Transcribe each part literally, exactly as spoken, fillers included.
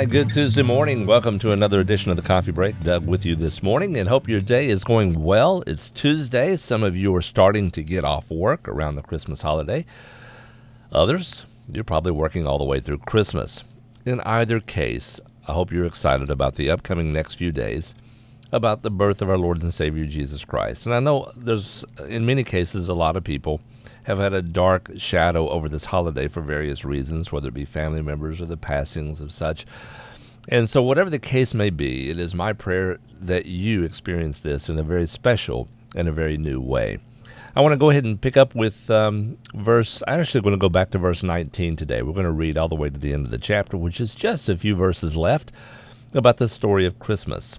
Hi, good Tuesday morning. Welcome to another edition of the Coffee Break. Doug with you this morning and hope your day is going well. It's Tuesday. Some of you are starting to get off work around the Christmas holiday. Others, you're probably working all the way through Christmas. In either case, I hope you're excited about the upcoming next few days, about the birth of our Lord and Savior Jesus Christ. And I know there's, in many cases, a lot of people have had a dark shadow over this holiday for various reasons, whether it be family members or the passings of such. And so whatever the case may be, it is my prayer that you experience this in a very special and a very new way. I want to go ahead and pick up with um, verse, I'm actually going to go back to verse nineteen today. We're going to read all the way to the end of the chapter, which is just a few verses left, about the story of Christmas.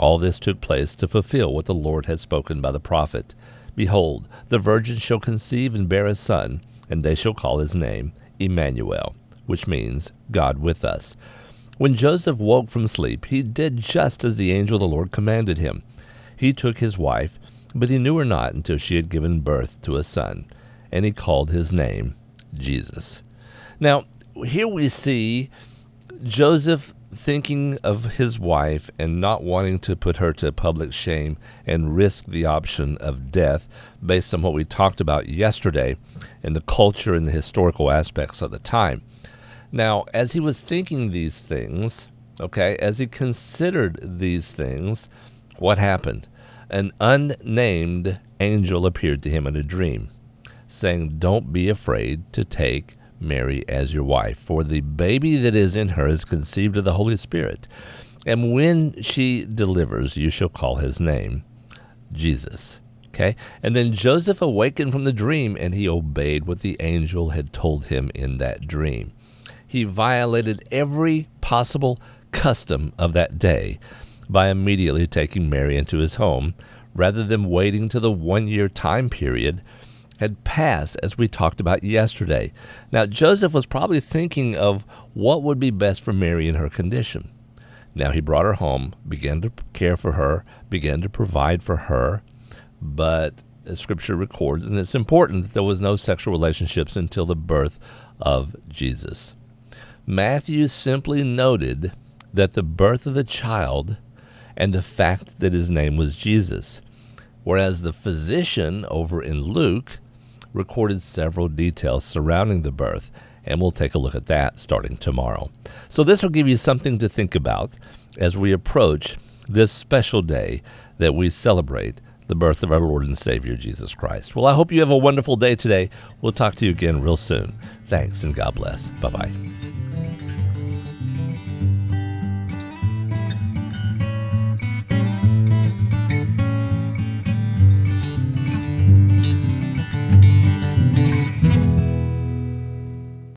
All this took place to fulfill what the Lord had spoken by the prophet. 'Behold, the virgin shall conceive and bear a son, and they shall call his name Emmanuel,' which means God with us. When Joseph woke from sleep, he did just as the angel of the Lord commanded him. He took his wife, but he knew her not until she had given birth to a son, and he called his name Jesus." Now, here we see Joseph thinking of his wife and not wanting to put her to public shame and risk the option of death based on what we talked about yesterday and the culture and the historical aspects of the time. Now, as he was thinking these things, okay, as he considered these things, what happened? An unnamed angel appeared to him in a dream, saying, "Don't be afraid to take Mary as your wife, for the baby that is in her is conceived of the Holy Spirit. And when she delivers, you shall call his name Jesus." Okay? And then Joseph awakened from the dream, and he obeyed what the angel had told him in that dream. He violated every possible custom of that day by immediately taking Mary into his home, rather than waiting till the one-year time period had passed, as we talked about yesterday. Now, Joseph was probably thinking of what would be best for Mary in her condition. Now, he brought her home, began to care for her, began to provide for her, but as Scripture records, and it's important, that there was no sexual relationships until the birth of Jesus. Matthew simply noted that the birth of the child and the fact that his name was Jesus, whereas the physician over in Luke recorded several details surrounding the birth, and we'll take a look at that starting tomorrow. So this will give you something to think about as we approach this special day that we celebrate the birth of our Lord and Savior Jesus Christ. Well, I hope you have a wonderful day today. We'll talk to you again real soon. Thanks, and God bless. Bye-bye.